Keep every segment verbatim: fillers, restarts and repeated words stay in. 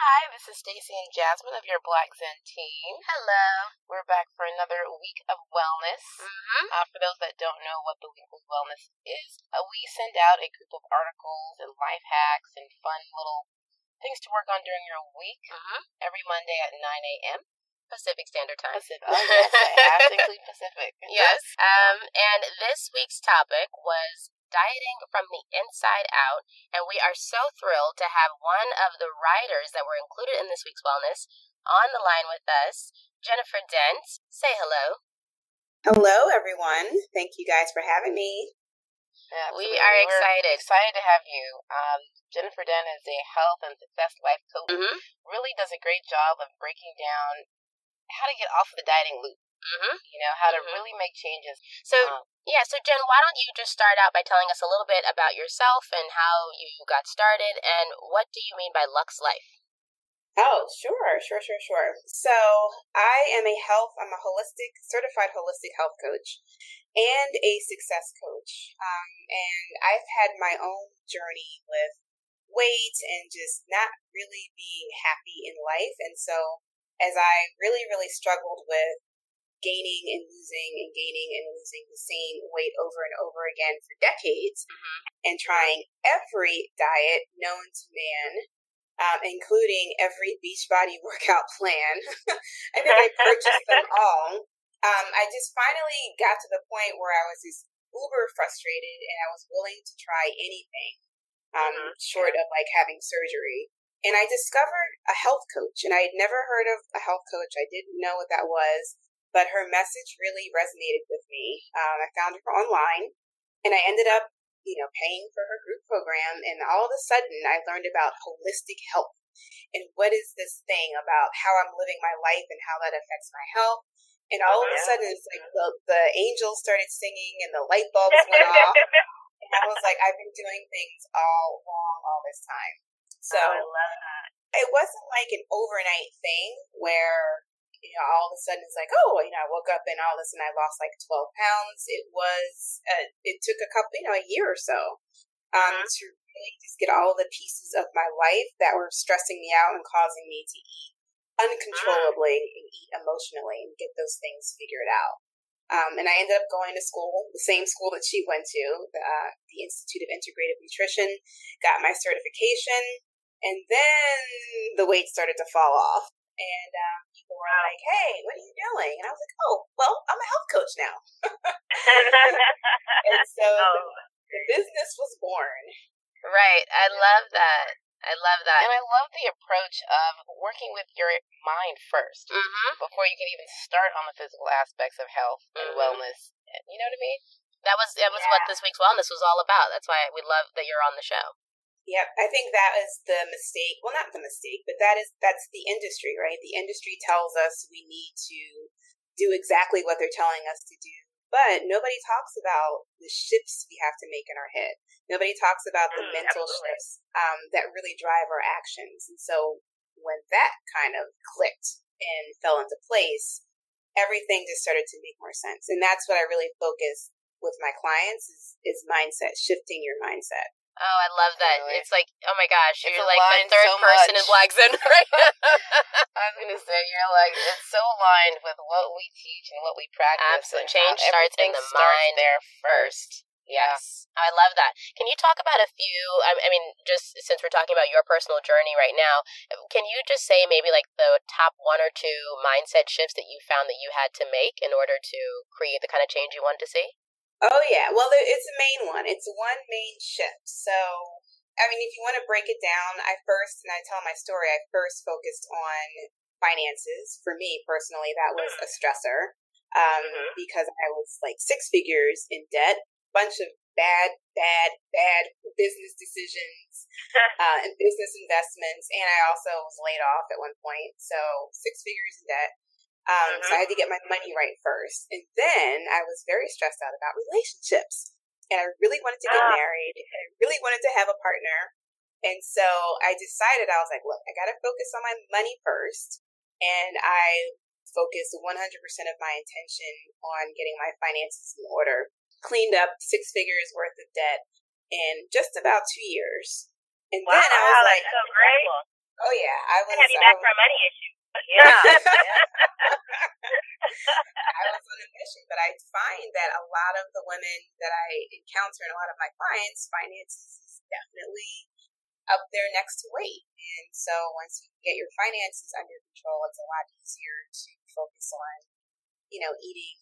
Hi, this is Stacey and Jasmine of your Black Zen team. Hello. We're back for another week of wellness. Mm-hmm. Uh, for those that don't know what the week of wellness is, uh, we send out a group of articles and life hacks and fun little things to work on during your week mm-hmm. every Monday at nine a.m. Pacific Standard Time. Pacific. Oh, yes, I have to include Pacific. Yes. Um, and this week's topic was dieting from the inside out, and we are so thrilled to have one of the writers that were included in this week's wellness on the line with us, Jennifer Dent. Say hello. Hello, everyone. Thank you guys for having me. Absolutely. We are excited. We're excited to have you. Um, Jennifer Dent is a health and success life coach. Mm-hmm. Really does a great job of breaking down how to get off of the dieting loop, mm-hmm. you know, how mm-hmm. to really make changes. So, um, yeah, so Jen, why don't you just start out by telling us a little bit about yourself and how you got started, and what do you mean by Lux Life? Oh, sure, sure, sure, sure. So I am a health, I'm a holistic, certified holistic health coach and a success coach. Um, and I've had my own journey with weight and just not really being happy in life. And so as I really, really struggled with gaining and losing and gaining and losing the same weight over and over again for decades mm-hmm. and trying every diet known to man, um, including every Beachbody workout plan. I think I purchased them all. Um, I just finally got to the point where I was just uber frustrated and I was willing to try anything um, mm-hmm. short of like having surgery. And I discovered a health coach, and I had never heard of a health coach. I didn't know what that was, but her message really resonated with me. Um, I found her online, and I ended up, you know, paying for her group program. And all of a sudden, I learned about holistic health and what is this thing about how I'm living my life and how that affects my health. And all of a sudden, it's like the, the angels started singing and the light bulbs went off. And I was like, I've been doing things all wrong all this time. So oh, I love that. It wasn't like an overnight thing where, you know, all of a sudden it's like, oh, you know, I woke up and all of a sudden I lost like twelve pounds. It was, uh, it took a couple, you know, a year or so um, mm-hmm. to really just get all the pieces of my life that were stressing me out and causing me to eat uncontrollably mm-hmm. and eat emotionally and get those things figured out. Um, and I ended up going to school, the same school that she went to, the, uh, the Institute of Integrative Nutrition, got my certification. And then the weight started to fall off, and um, people were wow. like, hey, what are you doing? And I was like, oh, well, I'm a health coach now. And so oh. the business was born. Right. I love that. I love that. And I love the approach of working with your mind first mm-hmm. before you can even start on the physical aspects of health mm-hmm. and wellness. You know what I mean? That was that was yeah. what this week's wellness was all about. That's why we love that you're on the show. Yep, I think that is the mistake. Well, not the mistake, but that is that's the industry, right? The industry tells us we need to do exactly what they're telling us to do, but nobody talks about the shifts we have to make in our head. Nobody talks about the mm, mental absolutely. shifts um, that really drive our actions. And so when that kind of clicked and fell into place, everything just started to make more sense. And that's what I really focus with my clients is, is mindset, shifting your mindset. Oh, I love that. Really? It's like, oh my gosh, it's you're like the third so person much. in Black Zen right now. I was going to say, you're like, it's so aligned with what we teach and what we practice. Absolutely. Change starts in the mind there first. Yes. Yeah. I love that. Can you talk about a few, I mean, just since we're talking about your personal journey right now, can you just say maybe like the top one or two mindset shifts that you found that you had to make in order to create the kind of change you wanted to see? Oh, yeah. Well, it's a main one. It's one main shift. So, I mean, if you want to break it down, I first, and I tell my story, I first focused on finances. For me, personally, that was a stressor um, mm-hmm. because I was like six figures in debt, bunch of bad, bad, bad business decisions uh, and business investments. And I also was laid off at one point. So, six figures in debt. Um, mm-hmm. So I had to get my money right first. And then I was very stressed out about relationships. And I really wanted to get ah. married. And I really wanted to have a partner. And so I decided, I was like, look, I got to focus on my money first. And I focused one hundred percent of my intention on getting my finances in order. Cleaned up six figures worth of debt in just about two years. And wow, then I was like, that's so great. Oh yeah, I was. Have you back was, for a money issue? Yeah. yeah. I was on a mission, but I find that a lot of the women that I encounter and a lot of my clients, finances is definitely up there next to weight. And so once you get your finances under control, it's a lot easier to focus on, you know, eating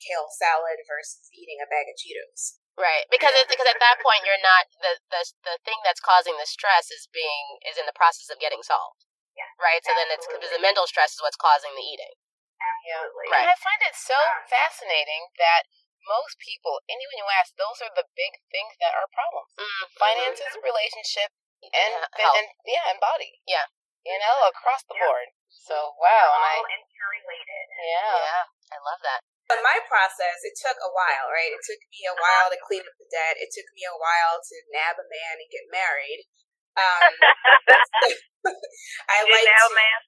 kale salad versus eating a bag of Cheetos. Right, because it's, because at that point you're not the, the the thing that's causing the stress is being is in the process of getting solved. Yeah. Right. So absolutely. Then it's because the mental stress is what's causing the eating. Absolutely. Right. And I find it so fascinating that most people, anyone you ask, those are the big things that are problems: mm-hmm. finances, relationship. And, yeah, and yeah, and body. Yeah. You know, across the yeah. board. So, wow. And all I, interrelated. Yeah. Yeah. I love that. But my process, it took a while, right? It took me a while to clean up the debt. It took me a while to nab a man and get married. Um, I you like now, to, ma'am?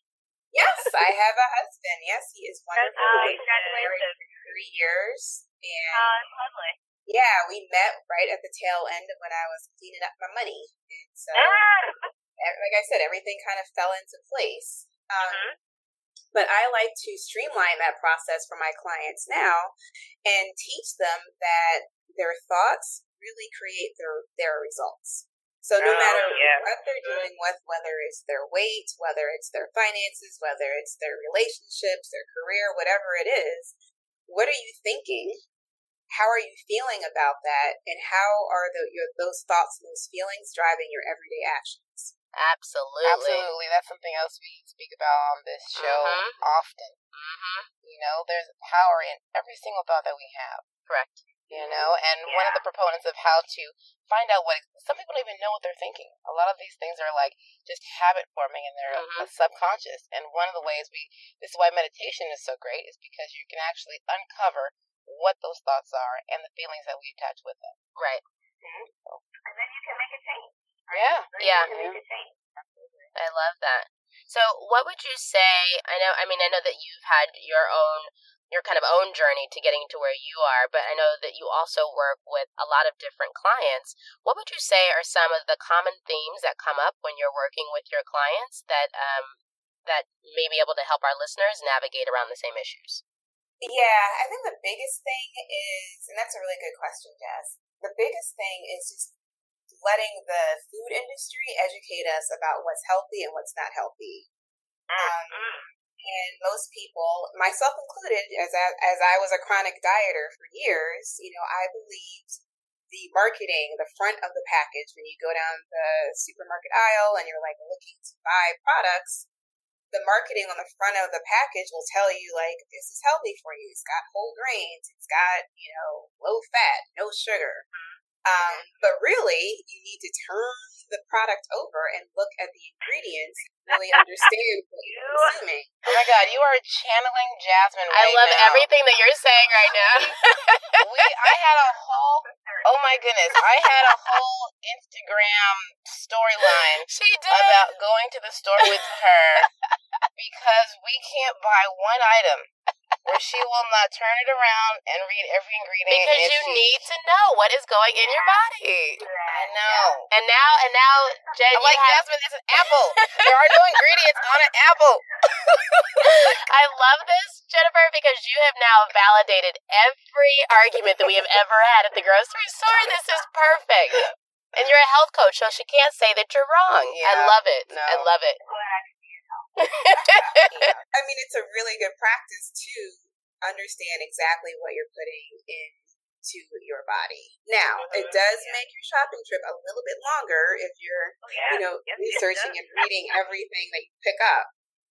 Yes, I have a husband. Yes, he is wonderful. Oh, We've been married for three years. And oh, that's lovely. Yeah, we met right at the tail end of when I was cleaning up my money. And so, ah. like I said, everything kind of fell into place. Um, mm-hmm. But I like to streamline that process for my clients now and teach them that their thoughts really create their, their results. So no oh, matter yeah. what they're doing with, whether it's their weight, whether it's their finances, whether it's their relationships, their career, whatever it is, what are you thinking? How are you feeling about that, and how are the, your, those thoughts and those feelings driving your everyday actions? Absolutely. Absolutely. That's something else we speak about on this show mm-hmm. often. Mm-hmm. You know, there's power in every single thought that we have. Correct. You know, and yeah. one of the proponents of how to find out what, some people don't even know what they're thinking. A lot of these things are like just habit forming and they're mm-hmm. subconscious. And one of the ways we, this is why meditation is so great, is because you can actually uncover what those thoughts are and the feelings that we attach with them. Right. Mm-hmm. And then you can make a change. Right? Yeah. Then yeah. You can make a change. Absolutely. I love that. So what would you say, I know, I mean, I know that you've had your own, your kind of own journey to getting to where you are, but I know that you also work with a lot of different clients. What would you say are some of the common themes that come up when you're working with your clients that um, that may be able to help our listeners navigate around the same issues? Yeah, I think the biggest thing is, and that's a really good question, Jess, the biggest thing is just letting the food industry educate us about what's healthy and what's not healthy. Um, and most people, myself included, as I, as I was a chronic dieter for years, you know, I believed the marketing, the front of the package, when you go down the supermarket aisle and you're like looking to buy products, the marketing on the front of the package will tell you, like, this is healthy for you. It's got whole grains. It's got, you know, low fat, no sugar. Um, but really, you need to turn the product over and look at the ingredients and really understand what you're consuming. Oh, my God. You are channeling Jasmine right now. I love now. everything that you're saying right now. we, I had a whole, oh, my goodness. I had a whole Instagram storyline about going to the store with her because we can't buy one item where she will not turn it around and read every ingredient. Because you she... need to know what is going in your body. I know. Yeah. And now, and now, Jen, I'm like, have... Jasmine, it's an apple. There are no ingredients on an apple. I love this, Jennifer, because you have now validated every argument that we have ever had at the grocery store. This is perfect. And you're a health coach, so she can't say that you're wrong. Yeah. I love it. No. I love it. yeah. I mean, it's a really good practice to understand exactly what you're putting into your body. Now, it does yeah. make your shopping trip a little bit longer if you're, oh, yeah. you know, yes, researching and reading everything that you pick up.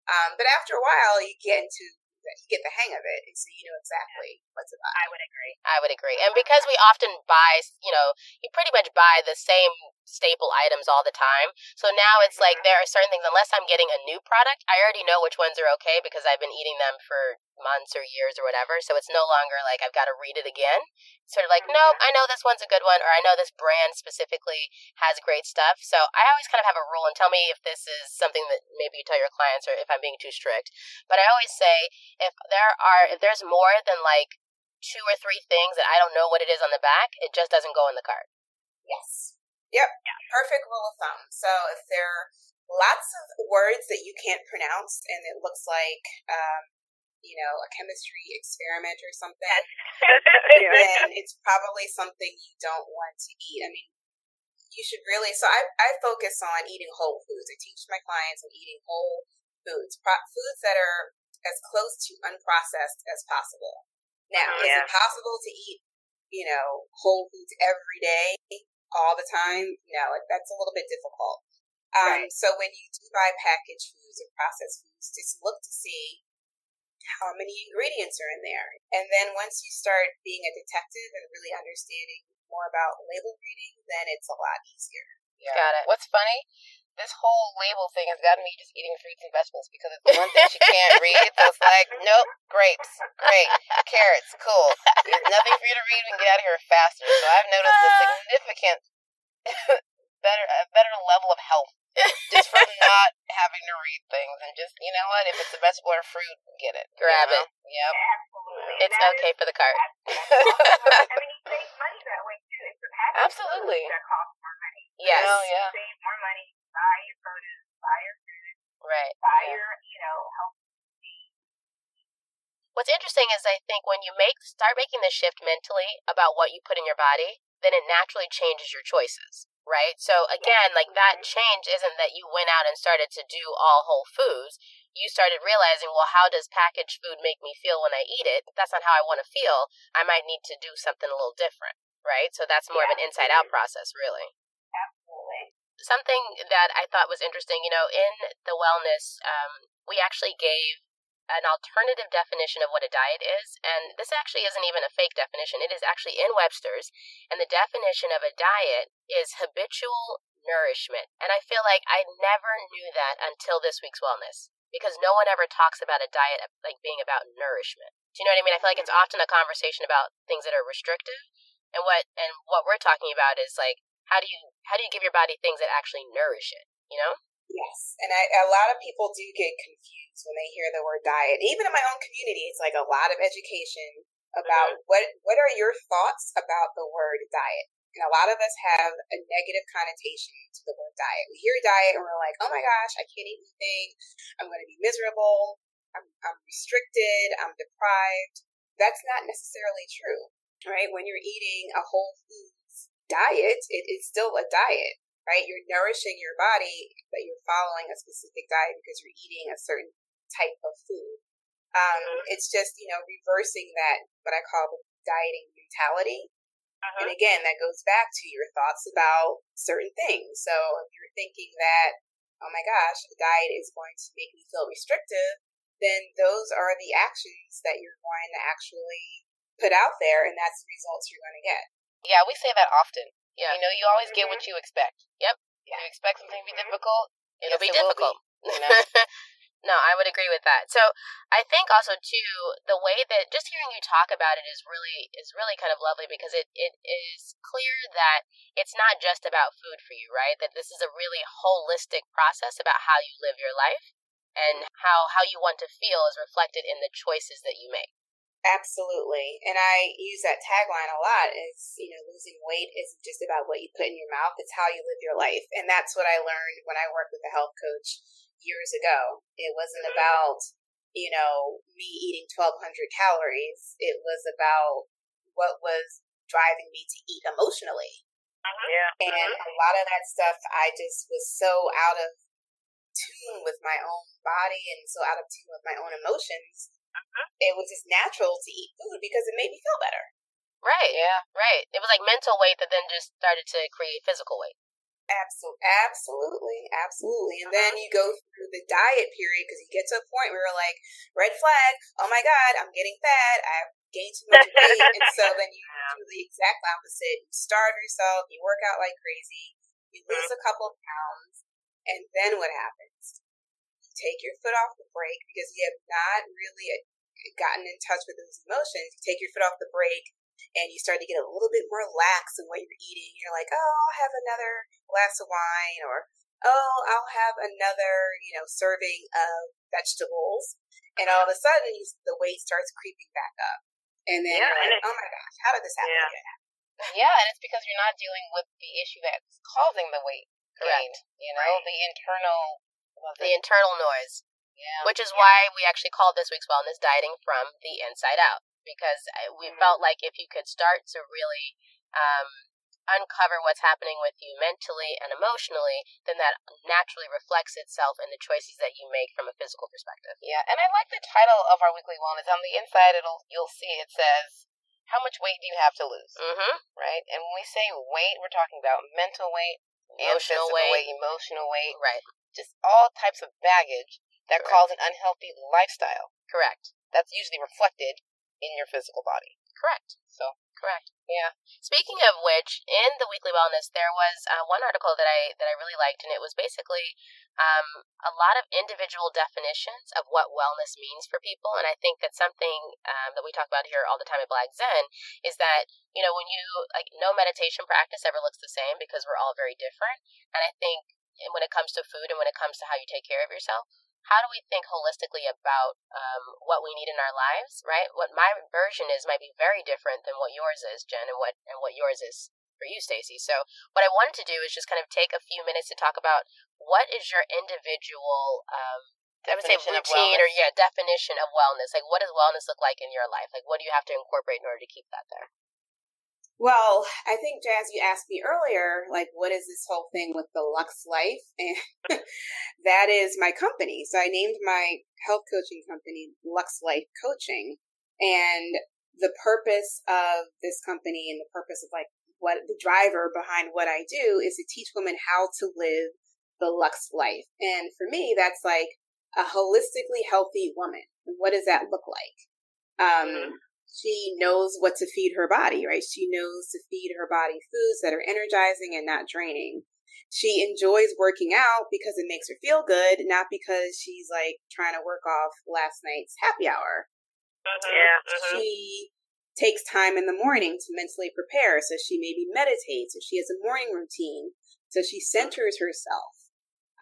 Um, but after a while, you get into you get the hang of it, and so you know exactly what's about. I would agree. I would agree, and because we often buy, you know, you pretty much buy the same staple items all the time. So now it's like there are certain things. Unless I'm getting a new product, I already know which ones are okay because I've been eating them for months or years or whatever. So it's no longer like I've got to read it again. It's sort of like, no, I know this one's a good one, or I know this brand specifically has great stuff. So I always kind of have a rule, and tell me if this is something that maybe you tell your clients or if I'm being too strict. But I always say, If there are, if there's more than like two or three things that I don't know what it is on the back, it just doesn't go in the cart. Yes. Yep. Yeah. Perfect rule of thumb. So if there lots of words that you can't pronounce, and it looks like, um, you know, a chemistry experiment or something. Then it's probably something you don't want to eat. I mean, you should really, so I, I focus on eating whole foods. I teach my clients on eating whole foods, pro- foods that are as close to unprocessed as possible. Now, oh, yeah. is it possible to eat, you know, whole foods every day, all the time? No, that's a little bit difficult. Um, right. So when you do buy packaged foods or processed foods, just look to see how many ingredients are in there. And then once you start being a detective and really understanding more about label reading, then it's a lot easier. Yeah. Got it. What's funny? This whole label thing has gotten me just eating fruits and vegetables because it's the one thing she can't read. So it's like, nope, grapes, great, carrots, cool. There's nothing for you to read. We can get out of here faster. So I've noticed a significant, better, a better level of health just from not having to read things and just, you know what, if it's a vegetable or fruit, get it, grab you know? it. Yep. Absolutely. It's that okay is, for the cart. I mean, you save money that way too. It's the package. Absolutely. That costs more money. Yes. Oh, yeah. You save more money. Buy your produce, buy your food, right. buy yeah. your, you know, healthy food. What's interesting is I think when you make start making the shift mentally about what you put in your body, then it naturally changes your choices, right? So again, yeah. like that change isn't that you went out and started to do all whole foods. You started realizing, well, how does packaged food make me feel when I eat it? That's not how I want to feel. I might need to do something a little different, right? So that's more yeah. of an inside-out process, really. Absolutely. Something that I thought was interesting, you know, in the wellness, um, we actually gave an alternative definition of what a diet is. And this actually isn't even a fake definition. It is actually in Webster's. And the definition of a diet is habitual nourishment. And I feel like I never knew that until this week's wellness, because no one ever talks about a diet like being about nourishment. Do you know what I mean? I feel like it's often a conversation about things that are restrictive. And what and what we're talking about is like, How do you how do you give your body things that actually nourish it, you know? Yes, and I, a lot of people do get confused when they hear the word diet. Even in my own community, it's like a lot of education about mm-hmm. what what are your thoughts about the word diet? And a lot of us have a negative connotation to the word diet. We hear diet and we're like, oh my gosh, I can't eat anything. I'm going to be miserable. I'm, I'm restricted. I'm deprived. That's not necessarily true, right? When you're eating a whole food diet, it, it's still a diet, right? You're nourishing your body, but you're following a specific diet because you're eating a certain type of food. Um, mm-hmm. It's just, you know, reversing that, what I call the dieting mentality. Uh-huh. And again, that goes back to your thoughts about certain things. So if you're thinking that, oh my gosh, the diet is going to make me feel restrictive, then those are the actions that you're going to actually put out there, and that's the results you're going to get. Yeah, we say that often. Yeah. You know, you always get what you expect. Yep. Yeah. You expect something to be difficult, it'll yes, be it difficult. Be, you know? No, I would agree with that. So I think also, too, the way that just hearing you talk about it is really is really kind of lovely, because it, it is clear that it's not just about food for you, right? That this is a really holistic process about how you live your life, and how, how you want to feel is reflected in the choices that you make. Absolutely. And I use that tagline a lot is, you know, losing weight isn't just about what you put in your mouth. It's how you live your life. And that's what I learned when I worked with a health coach years ago. It wasn't about, you know, me eating twelve hundred calories. It was about what was driving me to eat emotionally. Uh-huh. Yeah. And uh-huh. a lot of that stuff, I just was so out of tune with my own body and so out of tune with my own emotions. Uh-huh. It was just natural to eat food because it made me feel better. Right. Yeah. Right. It was like mental weight that then just started to create physical weight. Absol- absolutely. Absolutely. And uh-huh. then you go through the diet period because you get to a point where you're like, red flag, oh my God, I'm getting fat. I've gained too much weight. And so then you do the exact opposite. You starve yourself. You work out like crazy. You lose uh-huh. a couple of pounds. And then what happens? Take your foot off the brake because you have not really gotten in touch with those emotions. You take your foot off the brake and you start to get a little bit more lax in what you're eating. You're like, oh, I'll have another glass of wine, or, oh, I'll have another, you know, serving of vegetables. And all of a sudden, you, the weight starts creeping back up. And then yeah, you're like, oh my gosh, how did this happen yeah. again? Yeah, and it's because you're not dealing with the issue that's causing the weight. Correct. Pain, you know, right. the internal... Well, the, the internal noise. Yeah. Which is yeah. why we actually called this week's wellness dieting from the inside out. Because we mm-hmm. felt like if you could start to really um, uncover what's happening with you mentally and emotionally, then that naturally reflects itself in the choices that you make from a physical perspective. Yeah, and I like the title of our weekly wellness. On the inside, it'll you'll see it says, how much weight do you have to lose? Mm-hmm. Right? And when we say weight, we're talking about mental weight, emotional weight, weight, emotional weight. Right. Just all types of baggage that Correct. Cause an unhealthy lifestyle. Correct. That's usually reflected in your physical body. Correct. So, correct. Yeah. Speaking of which, in the Weekly Wellness, there was uh, one article that I that I really liked, and it was basically um, a lot of individual definitions of what wellness means for people. And I think that's something um, that we talk about here all the time at Black Zen is that, you know, when you, like, no meditation practice ever looks the same because we're all very different. And I think when it comes to food and when it comes to how you take care of yourself, how do we think holistically about um, what we need in our lives, right? What my version is might be very different than what yours is, Jen, and what and what yours is for you, Stacey. So what I wanted to do is just kind of take a few minutes to talk about what is your individual, um, I would say routine or yeah definition of wellness. Like, what does wellness look like in your life? Like, what do you have to incorporate in order to keep that there? Well, I think, Jazz, you asked me earlier, like, what is this whole thing with the Lux Life? And that is my company. So I named my health coaching company Lux Life Coaching. And the purpose of this company and the purpose of, like, what the driver behind what I do is to teach women how to live the Lux Life. And for me, that's like a holistically healthy woman. What does that look like? Um mm-hmm. She knows what to feed her body, right? She knows to feed her body foods that are energizing and not draining. She enjoys working out because it makes her feel good, not because she's, like, trying to work off last night's happy hour. Uh-huh, yeah, uh-huh. She takes time in the morning to mentally prepare, so she maybe meditates, or she has a morning routine, so she centers herself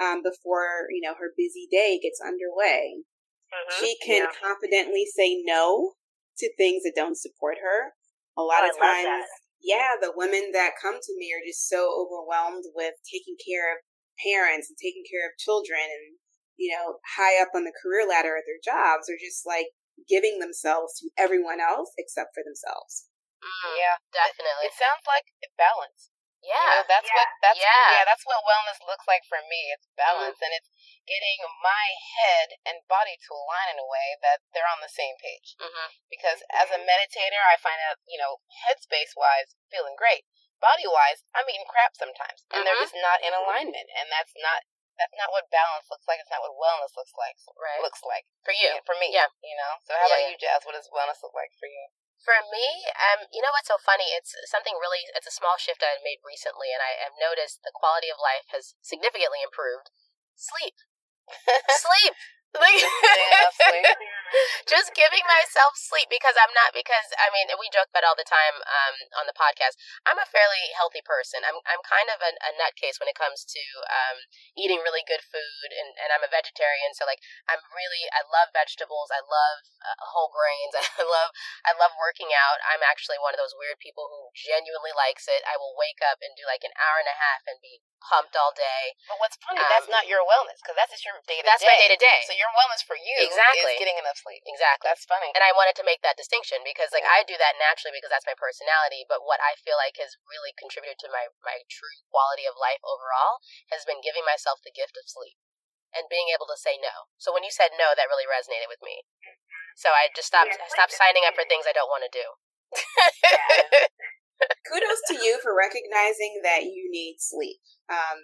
um, before, you know, her busy day gets underway. Uh-huh, she can yeah. confidently say no to things that don't support her. A lot oh, of times, yeah, the women that come to me are just so overwhelmed with taking care of parents and taking care of children and, you know, high up on the career ladder at their jobs, are just, like, giving themselves to everyone else except for themselves. Mm, yeah, definitely. It, it sounds like balance. Yeah. You know, that's yeah. what that's yeah. yeah, that's what wellness looks like for me. It's balance mm. and it's getting my head and body to align in a way that they're on the same page. Mm-hmm. Because as a meditator, I find out, you know, headspace-wise, feeling great. Body-wise, I'm eating crap sometimes, and mm-hmm. they're just not in alignment, and that's not that's not what balance looks like. It's not what wellness looks like. Right. Looks like for you, yeah, for me. Yeah. You know. So how yeah, about yeah. you, Jazz? What does wellness look like for you? For me, um, you know what's so funny? It's something really, it's a small shift I made recently, and I have noticed the quality of life has significantly improved. Sleep. Sleep. Like, just giving myself sleep because I'm not, because, I mean, we joke about it all the time um, on the podcast. I'm a fairly healthy person. I'm I'm kind of a, a nutcase when it comes to um, eating really good food, and, and I'm a vegetarian, so, like, I'm really, I love vegetables, I love uh, whole grains, I love I love working out. I'm actually one of those weird people who genuinely likes it. I will wake up and do, like, an hour and a half and be pumped all day. But what's funny, um, that's not your wellness, because that's just your day to day. That's my day to day. So your wellness for you exactly. is getting enough sleep. Exactly. That's funny. And I wanted to make that distinction because, like, yeah. I do that naturally because that's my personality, but what I feel like has really contributed to my, my true quality of life overall has been giving myself the gift of sleep and being able to say no. So when you said no, that really resonated with me. So I just stopped yeah, stopped signing up for things I don't want to do. Yeah. Kudos to you for recognizing that you need sleep. Um,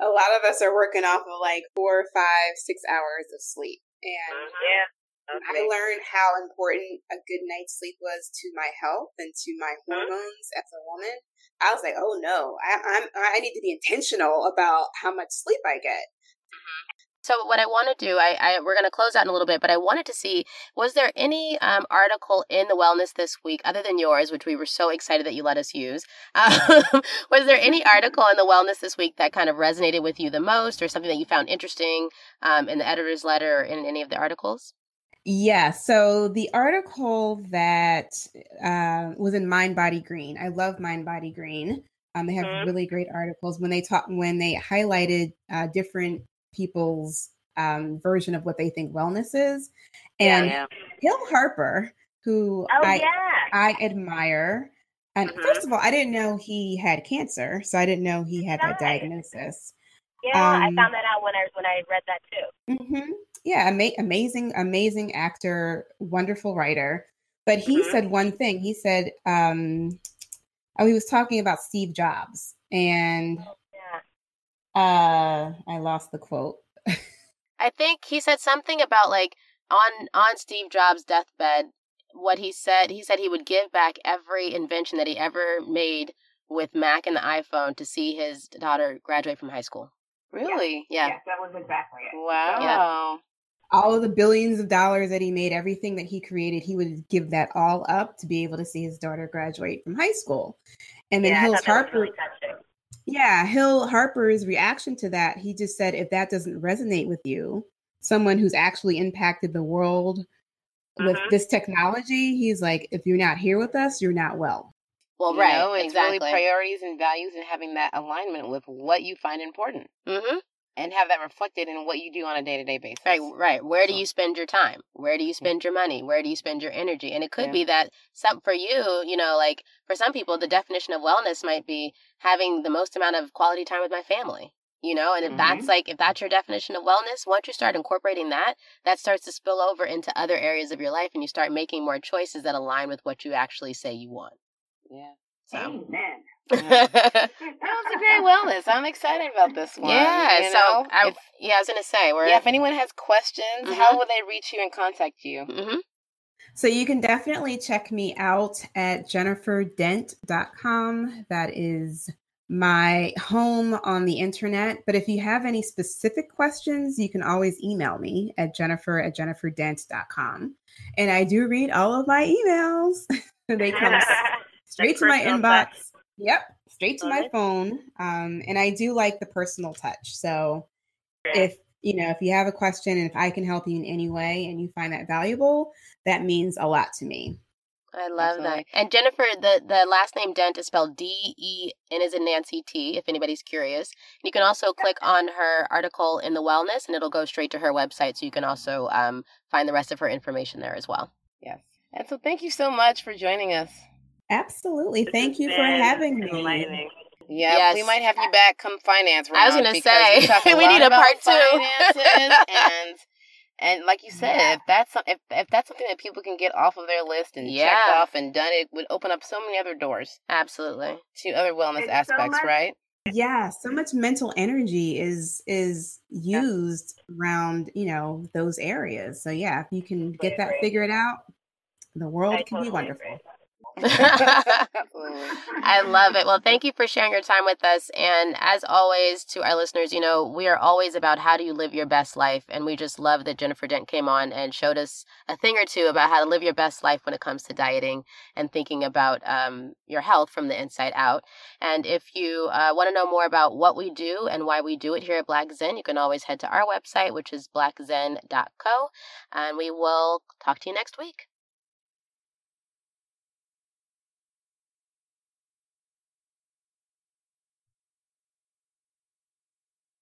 a lot of us are working off of, like, four, five, six hours of sleep. And uh-huh. yeah. okay. I learned how important a good night's sleep was to my health and to my hormones uh-huh. as a woman. I was like, oh, no, I, I'm, I need to be intentional about how much sleep I get. Uh-huh. So what I want to do, I, I we're going to close out in a little bit, but I wanted to see, was there any um, article in the Wellness this week, other than yours, which we were so excited that you let us use, um, was there any article in the Wellness this week that kind of resonated with you the most, or something that you found interesting um, in the editor's letter or in any of the articles? Yeah, so the article that uh, was in Mind Body Green, I love Mind Body Green. Um, they have mm-hmm. really great articles when they talk, when they highlighted uh, different people's um, version of what they think wellness is. And yeah, yeah. Hill Harper, who oh, I, yeah. I admire. And mm-hmm. first of all, I didn't know he had cancer. So I didn't know he had nice. that diagnosis. Yeah, um, I found that out when I when I read that too. Mm-hmm. Yeah, ama- amazing, amazing actor, wonderful writer. But he mm-hmm. said one thing. He said, um, oh, he was talking about Steve Jobs. And yeah. uh, I lost the quote. I think he said something about like on on Steve Jobs' deathbed, what he said, he said he would give back every invention that he ever made with Mac and the iPhone to see his daughter graduate from high school. Really? Yeah. yeah. Yes, that was exactly it. Wow. Yeah. All of the billions of dollars that he made, everything that he created, he would give that all up to be able to see his daughter graduate from high school. And then yeah, Hill Harper, really yeah, Hill Harper's reaction to that, he just said, if that doesn't resonate with you, someone who's actually impacted the world mm-hmm. with this technology, he's like, if you're not here with us, you're not well. Well, you right. know, it's exactly. really priorities and values and having that alignment with what you find important. Mm-hmm. And have that reflected in what you do on a day-to-day basis. Right, right. Where do you spend your time? Where do you spend yeah. your money? Where do you spend your energy? And it could yeah. be that some, for you, you know, like for some people, the definition of wellness might be having the most amount of quality time with my family, you know? And if mm-hmm. that's like, if that's your definition of wellness, once you start incorporating that, that starts to spill over into other areas of your life and you start making more choices that align with what you actually say you want. Yeah. So. Amen. Yeah. That was a great wellness. I'm excited about this one. Yeah. You know? So, I, if, yeah, I was gonna say, where yeah, if anyone has questions, mm-hmm. how will they reach you and contact you? Mm-hmm. So you can definitely check me out at jennifer dent dot com. That is my home on the internet. But if you have any specific questions, you can always email me at jennifer at jennifer dent dot com. And I do read all of my emails. They come straight to my inbox. Yep. Straight to my phone. Um, and I do like the personal touch. So yeah. if, you know, if you have a question and if I can help you in any way and you find that valuable, that means a lot to me. I love Absolutely. that. And Jennifer, the, the last name Dent is spelled D E N as in Nancy T, if anybody's curious. You can also click on her article in the Wellness and it'll go straight to her website. So you can also um, find the rest of her information there as well. Yes. And so thank you so much for joining us. Absolutely. This Thank you for having me. Enlightening. Yeah, yes. We might have you back come finance. Round I was going to say, we, we need a part two. and and like you said, yeah. if that's some, if if that's something that people can get off of their list and yeah. check off and done, it would open up so many other doors. Absolutely, to other wellness it's aspects, so much, right? Yeah, so much mental energy is is used yeah. around you know those areas. So yeah, if you can get totally that agree. figured out, the world I can totally be wonderful. Agree. I love it. Well, thank you for sharing your time with us. And as always, to our listeners, you know, we are always about how do you live your best life. And we just love that Jennifer Dent came on and showed us a thing or two about how to live your best life when it comes to dieting and thinking about um, your health from the inside out. And if you uh, want to know more about what we do and why we do it here at Black Zen, you can always head to our website, which is black zen dot co. And we will talk to you next week.